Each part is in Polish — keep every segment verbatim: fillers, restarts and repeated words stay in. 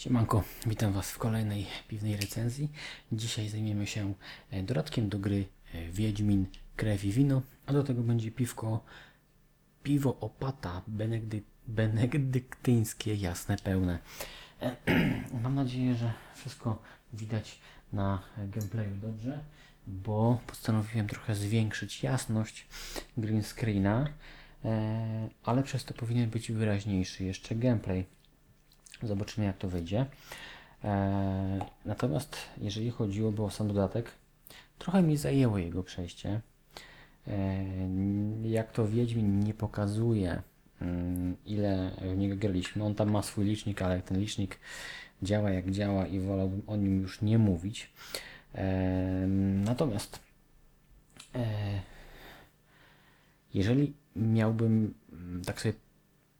Siemanko, witam Was w kolejnej piwnej recenzji. Dzisiaj zajmiemy się dodatkiem do gry Wiedźmin, Krew i Wino, a do tego będzie piwko, piwo Opata benegdy, benedyktyńskie, jasne, pełne. Mam nadzieję, że wszystko widać na gameplayu dobrze, bo postanowiłem trochę zwiększyć jasność green screena, ale przez to powinien być wyraźniejszy jeszcze gameplay. Zobaczymy, jak to wyjdzie. Eee, natomiast jeżeli chodziłoby o sam dodatek, trochę mi zajęło jego przejście. Eee, jak to Wiedźmin nie pokazuje, um, ile w niego graliśmy. On tam ma swój licznik, ale ten licznik działa jak działa i wolałbym o nim już nie mówić. Eee, natomiast eee, jeżeli miałbym tak sobie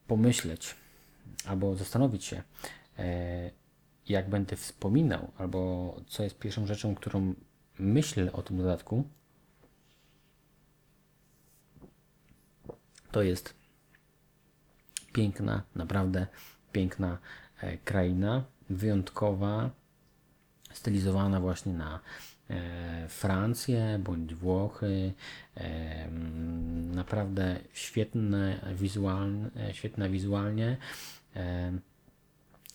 pomyśleć, albo zastanowić się, jak będę wspominał, albo co jest pierwszą rzeczą, którą myślę o tym dodatku, to jest piękna, naprawdę piękna kraina, wyjątkowa, stylizowana właśnie na Francję bądź Włochy, naprawdę świetne wizualnie, świetna wizualnie.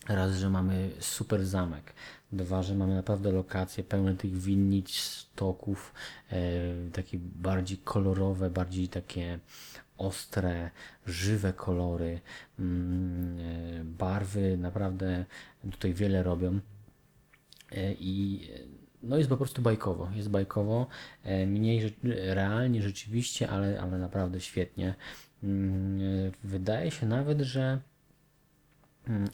Raz, że mamy super zamek, dwa, że mamy naprawdę lokacje pełne tych winnic, stoków, takie bardziej kolorowe, bardziej takie ostre, żywe kolory, barwy naprawdę tutaj wiele robią i no jest po prostu bajkowo, jest bajkowo, mniej realnie rzeczywiście, ale, ale naprawdę świetnie. Wydaje się nawet, że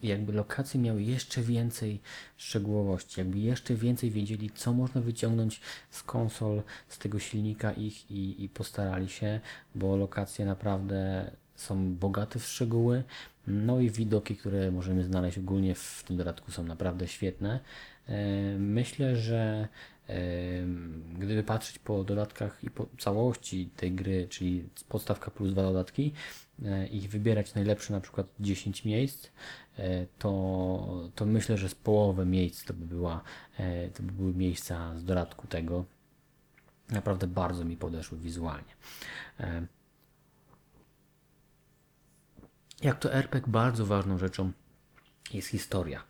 jakby lokacje miały jeszcze więcej szczegółowości, jakby jeszcze więcej wiedzieli, co można wyciągnąć z konsol, z tego silnika ich i, i postarali się, bo lokacje naprawdę są bogate w szczegóły, no i widoki, które możemy znaleźć ogólnie w tym dodatku, są naprawdę świetne. Myślę, że gdyby patrzeć po dodatkach i po całości tej gry, czyli podstawka plus dwa dodatki, i wybierać najlepsze na przykład dziesięć miejsc, to, to myślę, że z połowę miejsc to by, była, to by były miejsca z dodatku tego. Naprawdę bardzo mi podeszły wizualnie. Jak to R P G, bardzo ważną rzeczą jest historia.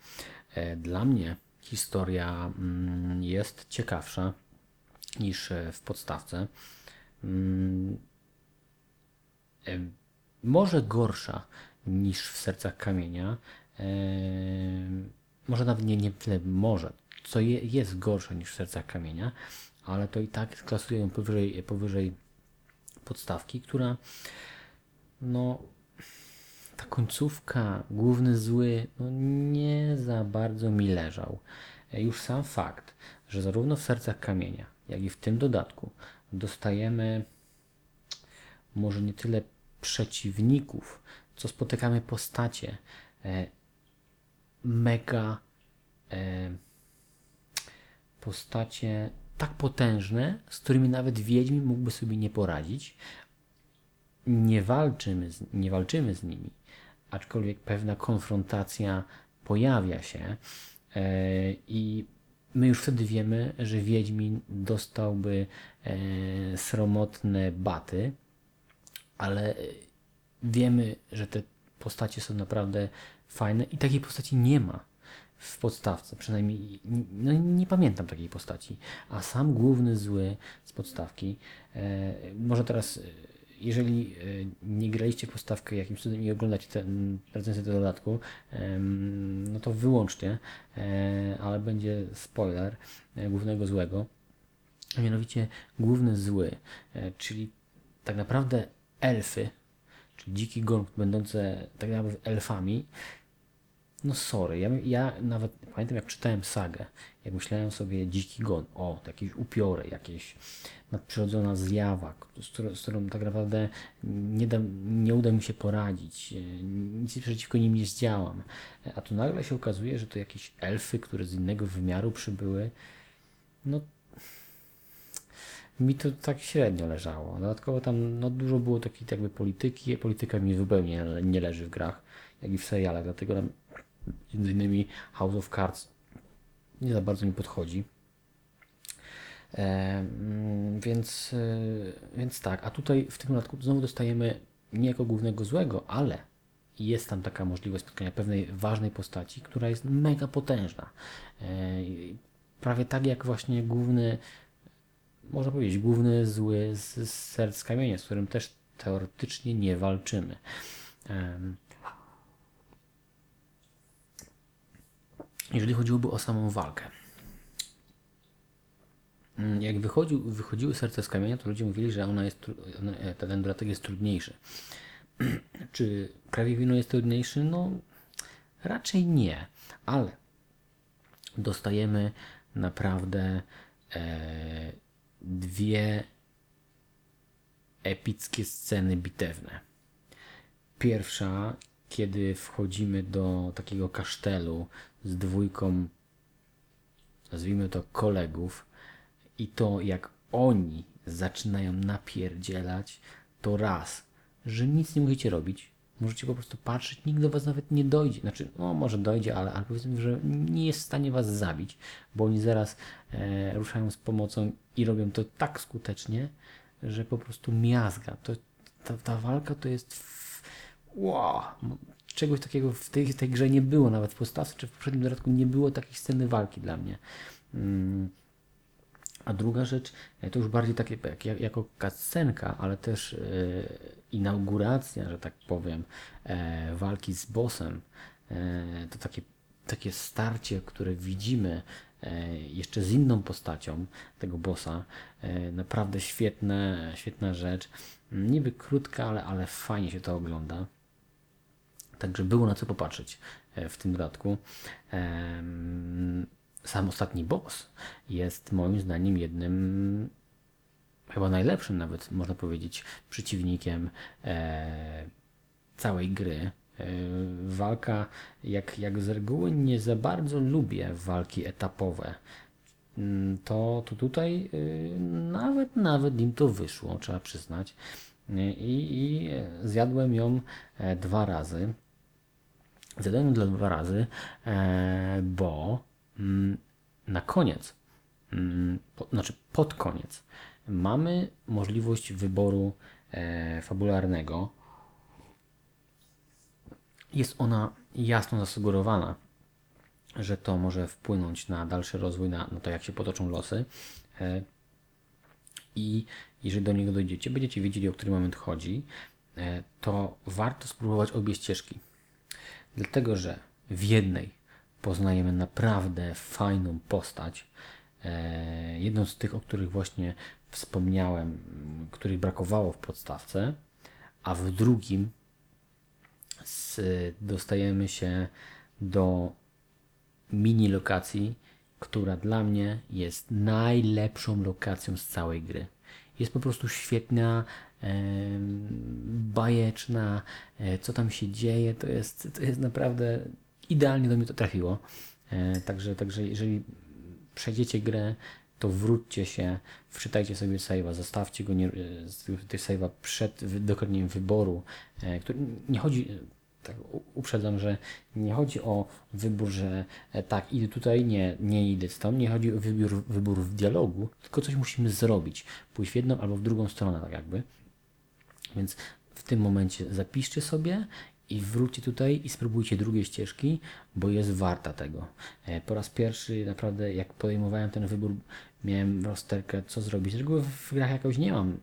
Dla mnie historia jest ciekawsza niż w podstawce. Może gorsza niż w Sercach Kamienia. Może nawet nie, nie tyle może, co je, jest gorsza niż w Sercach Kamienia, ale to i tak klasuję ją powyżej, powyżej podstawki, która no... Ta końcówka, główny zły, no nie za bardzo mi leżał. Już sam fakt, że zarówno w Sercach Kamienia, jak i w tym dodatku dostajemy może nie tyle przeciwników, co spotykamy postacie e, mega e, postacie tak potężne, z którymi nawet Wiedźmin mógłby sobie nie poradzić. Nie walczymy z, nie walczymy z nimi, aczkolwiek pewna konfrontacja pojawia się yy, i my już wtedy wiemy, że Wiedźmin dostałby yy, sromotne baty, ale wiemy, że te postacie są naprawdę fajne i takiej postaci nie ma w podstawce, przynajmniej no, nie pamiętam takiej postaci, a sam główny zły z podstawki, yy, może teraz... Jeżeli nie graliście podstawkę jakimś cudem i oglądacie ten recenzję do dodatku, no to wyłączcie, ale będzie spoiler głównego złego. A mianowicie główny zły, czyli tak naprawdę elfy, czyli dziki gon będące tak naprawdę elfami. No sorry, ja, ja nawet pamiętam, jak czytałem sagę, jak myślałem sobie dziki gon, o, jakieś upiory, jakieś nadprzyrodzona zjawa, z, z którą tak naprawdę nie, da, nie uda mi się poradzić, nic przeciwko nim nie zdziałam. A tu nagle się okazuje, że to jakieś elfy, które z innego wymiaru przybyły. No, mi to tak średnio leżało. Dodatkowo tam no, dużo było takiej jakby polityki, polityka mi zupełnie nie leży w grach, jak i w serialach, dlatego tam między innymi House of Cards nie za bardzo mi podchodzi. E, więc, e, więc tak, a tutaj w tym dodatku znowu dostajemy nie jako głównego złego, ale jest tam taka możliwość spotkania pewnej ważnej postaci, która jest mega potężna. E, prawie tak jak właśnie główny, można powiedzieć, główny zły z, z Serc Kamienia, z którym też teoretycznie nie walczymy. E, jeżeli chodziłoby o samą walkę. Jak wychodził, wychodziły Serce z Kamienia, to ludzie mówili, że ona jest, ona, ten dodatek jest trudniejszy. Czy Krew i Wino jest trudniejszy? No raczej nie, ale dostajemy naprawdę e, dwie epickie sceny bitewne. Pierwsza, kiedy wchodzimy do takiego kasztelu z dwójką, nazwijmy to, kolegów, i to jak oni zaczynają napierdzielać, to raz, że nic nie musicie robić, możecie po prostu patrzeć, nikt do was nawet nie dojdzie, znaczy, no może dojdzie, ale, ale powiedzmy, że nie jest w stanie was zabić, bo oni zaraz e, ruszają z pomocą i robią to tak skutecznie, że po prostu miazga. To, ta, ta walka to jest w... wow. Czegoś takiego w tej, tej grze nie było, nawet w Postawce czy w poprzednim dodatku nie było takiej sceny walki dla mnie. Mm. A druga rzecz, to już bardziej takie jak, jako cutscenka, ale też yy, inauguracja, że tak powiem, e, walki z bossem. E, to takie, takie starcie, które widzimy e, jeszcze z inną postacią tego bossa. E, naprawdę świetne, świetna rzecz. Niby krótka, ale, ale fajnie się to ogląda. Także było na co popatrzeć w tym dodatku. E, Sam ostatni boss jest moim zdaniem jednym, chyba najlepszym nawet, można powiedzieć, przeciwnikiem e, całej gry. E, walka, jak, jak z reguły nie za bardzo lubię walki etapowe, to, to tutaj e, nawet, nawet im to wyszło, trzeba przyznać. E, i, I zjadłem ją e, dwa razy. Zjadłem ją dla dwa razy, e, bo na koniec, po, znaczy pod koniec, mamy możliwość wyboru e, fabularnego. Jest ona jasno zasugerowana, że to może wpłynąć na dalszy rozwój, na, na to, jak się potoczą losy. E, I jeżeli do niego dojdziecie, będziecie wiedzieli, o który moment chodzi, e, to warto spróbować obie ścieżki. Dlatego, że w jednej poznajemy naprawdę fajną postać. E, jedną z tych, o których właśnie wspomniałem, których brakowało w podstawce, a w drugim z, dostajemy się do mini lokacji, która dla mnie jest najlepszą lokacją z całej gry. Jest po prostu świetna, e, bajeczna, e, co tam się dzieje, to jest, to jest naprawdę... Idealnie do mnie to trafiło, e, także, także jeżeli przejdziecie grę, to wróćcie się, wczytajcie sobie save'a, zostawcie go, nie, save'a przed dokonaniem wyboru, e, który nie chodzi, tak uprzedzam, że nie chodzi o wybór, że e, tak, idę tutaj, nie, nie idę stąd, nie chodzi o wybór, wybór w dialogu, tylko coś musimy zrobić, pójść w jedną albo w drugą stronę, tak jakby, więc w tym momencie zapiszcie sobie i wróćcie tutaj i spróbujcie drugiej ścieżki, bo jest warta tego. Po raz pierwszy naprawdę jak podejmowałem ten wybór, miałem rozterkę, co zrobić. Z reguły w grach jakoś nie mam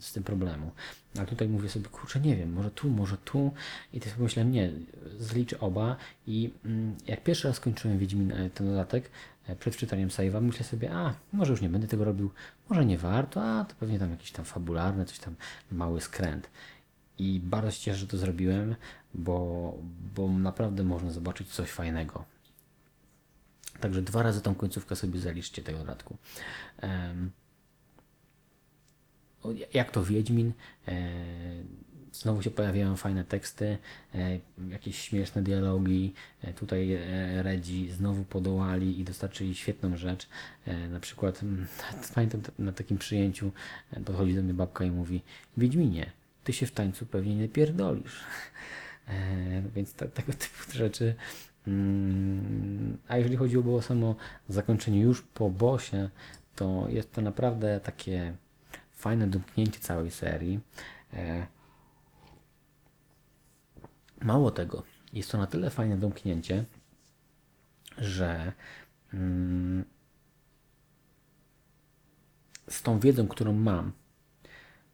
z tym problemu. Ale tutaj mówię sobie, kurczę, nie wiem, może tu, może tu. I też pomyślałem, nie, zliczę oba. I jak pierwszy raz skończyłem Wiedźmin, ten dodatek, przed wczytaniem save'a, myślę sobie, a może już nie będę tego robił, może nie warto, a to pewnie tam jakieś tam fabularne, coś tam, mały skręt. I bardzo się cieszę, że to zrobiłem, bo, bo naprawdę można zobaczyć coś fajnego. Także dwa razy tą końcówkę sobie zaliczcie tego dodatku. Um, jak to Wiedźmin, e, znowu się pojawiają fajne teksty, e, jakieś śmieszne dialogi. E, tutaj e, Redzi znowu podołali i dostarczyli świetną rzecz. E, na przykład pamiętam na takim przyjęciu, podchodzi do mnie babka i mówi: Wiedźminie, ty się w tańcu pewnie nie pierdolisz. Więc tak, tego typu rzeczy. A jeżeli chodziło o samo zakończenie już po bosie, to jest to naprawdę takie fajne domknięcie całej serii. Mało tego, jest to na tyle fajne domknięcie, że z tą wiedzą, którą mam,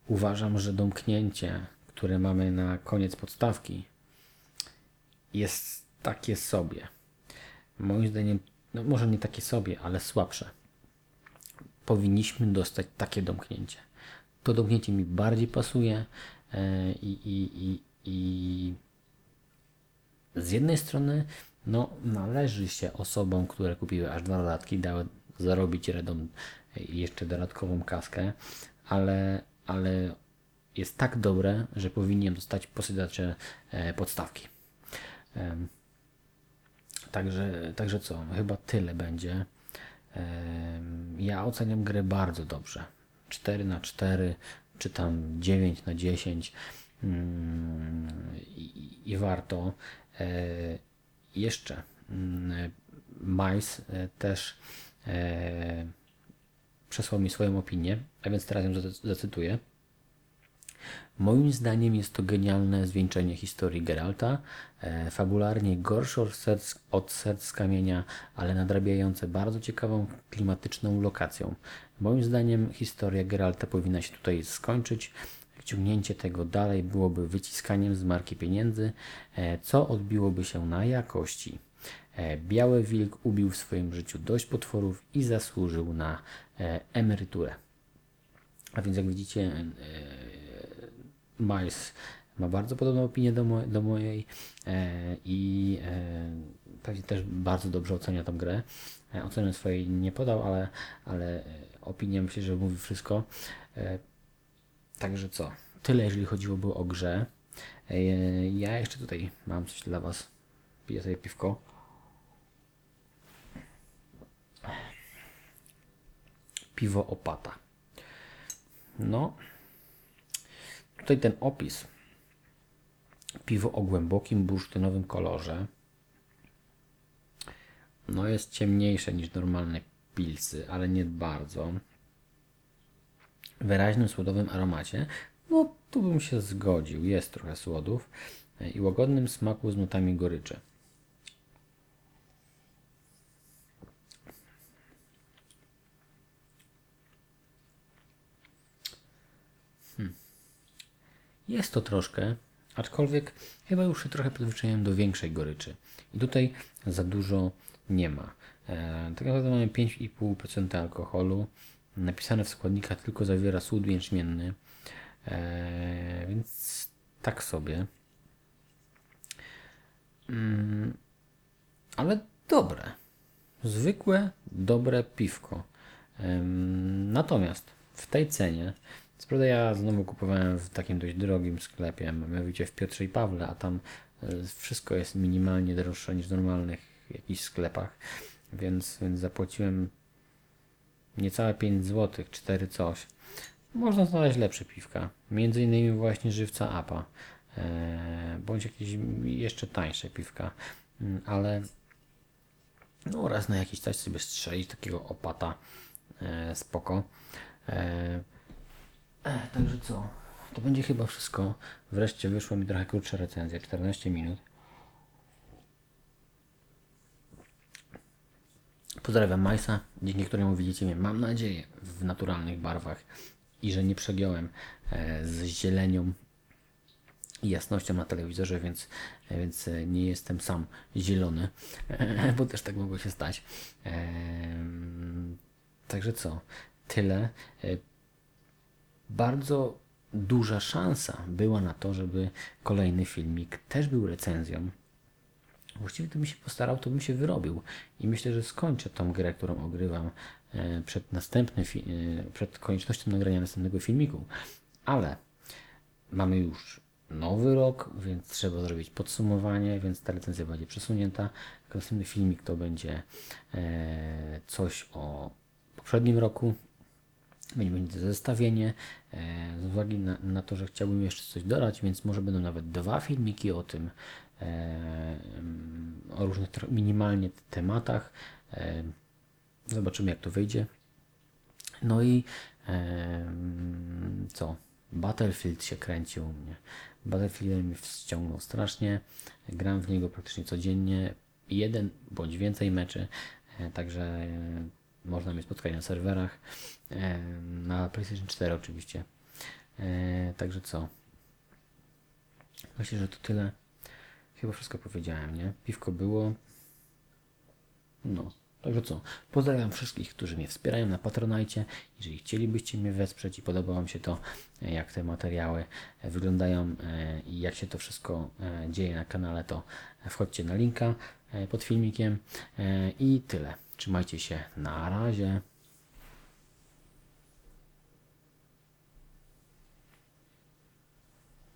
uważam, że domknięcie, które mamy na koniec podstawki, jest takie sobie. Moim zdaniem, no może nie takie sobie, ale słabsze. Powinniśmy dostać takie domknięcie. To domknięcie mi bardziej pasuje i, i, i, i z jednej strony no, należy się osobom, które kupiły aż dwa dodatki, dały zarobić redom jeszcze dodatkową kaskę, ale, ale jest tak dobre, że powinien dostać posiadacze podstawki. Także, także co, chyba tyle będzie. Ja oceniam grę bardzo dobrze. cztery na cztery, czy tam dziewięć na dziesięć i, i warto. Jeszcze Majs też przesłał mi swoją opinię, a więc teraz ją zacytuję. Moim zdaniem jest to genialne zwieńczenie historii Geralta, e, fabularnie gorsze od serc, od serc kamienia, ale nadrabiające bardzo ciekawą, klimatyczną lokacją. Moim zdaniem historia Geralta powinna się tutaj skończyć. Ciągnięcie tego dalej byłoby wyciskaniem z marki pieniędzy, e, co odbiłoby się na jakości. E, Biały Wilk ubił w swoim życiu dość potworów i zasłużył na e, emeryturę. A więc jak widzicie, e, Miles ma bardzo podobną opinię do, mo do mojej e, i e, pewnie też bardzo dobrze ocenia tą grę. E, oceny swojej nie podał, ale, ale opinia myślę, że mówi wszystko. E, także co? Tyle, jeżeli chodziło o grę. E, ja jeszcze tutaj mam coś dla Was. Piję sobie piwko. Piwo Opata. No. Tutaj ten opis, piwo o głębokim bursztynowym kolorze, no jest ciemniejsze niż normalne pilsy, ale nie bardzo. W wyraźnym słodowym aromacie, no tu bym się zgodził, jest trochę słodów i łagodnym smaku z nutami goryczy. Jest to troszkę, aczkolwiek chyba już się trochę przyzwyczaiłem do większej goryczy. I tutaj za dużo nie ma. E, tak naprawdę mamy pięć i pół procent alkoholu. Napisane w składnikach tylko zawiera sód jęczmienny. E, więc tak sobie. Mm, ale dobre. Zwykłe, dobre piwko. E, natomiast w tej cenie... Co prawda ja znowu kupowałem w takim dość drogim sklepie, mianowicie w Piotrze i Pawle, a tam wszystko jest minimalnie droższe niż w normalnych jakichś sklepach, więc, więc zapłaciłem niecałe pięć złotych, cztery coś. Można znaleźć lepsze piwka, między innymi właśnie Żywca Apa, bądź jakieś jeszcze tańsze piwka, ale no raz na jakiś czas sobie strzelić takiego Opata, spoko. Także co, to będzie chyba wszystko. Wreszcie wyszła mi trochę krótsza recenzja, czternaście minut. Pozdrawiam Majsa, dzięki któremu widzicie mnie, mam nadzieję, w naturalnych barwach i że nie przegiąłem z zielenią i jasnością na telewizorze, więc, więc nie jestem sam zielony, bo też tak mogło się stać. Także co, tyle. Bardzo duża szansa była na to, żeby kolejny filmik też był recenzją. Właściwie gdybym się postarał, to bym się wyrobił. I myślę, że skończę tą grę, którą ogrywam przed, następny przed koniecznością nagrania następnego filmiku. Ale mamy już nowy rok, więc trzeba zrobić podsumowanie, więc ta recenzja będzie przesunięta. Następny filmik to będzie coś o poprzednim roku. więc będzie zestawienie. Z uwagi na, na to, że chciałbym jeszcze coś dodać, więc może będą nawet dwa filmiki o tym, o różnych minimalnie tematach. Zobaczymy, jak to wyjdzie. No i co? Battlefield się kręcił u mnie. Battlefield mi wciągnął strasznie. Gram w niego praktycznie codziennie. Jeden bądź więcej meczy. Także można mnie spotkać na serwerach. Na PlayStation cztery oczywiście. Także co? Myślę, że to tyle. Chyba wszystko powiedziałem, nie? Piwko było. No. Także co, pozdrawiam wszystkich, którzy mnie wspierają na Patronite. Jeżeli chcielibyście mnie wesprzeć i podoba Wam się to, jak te materiały wyglądają i jak się to wszystko dzieje na kanale, to wchodźcie na linka pod filmikiem. I tyle. Trzymajcie się. Na razie.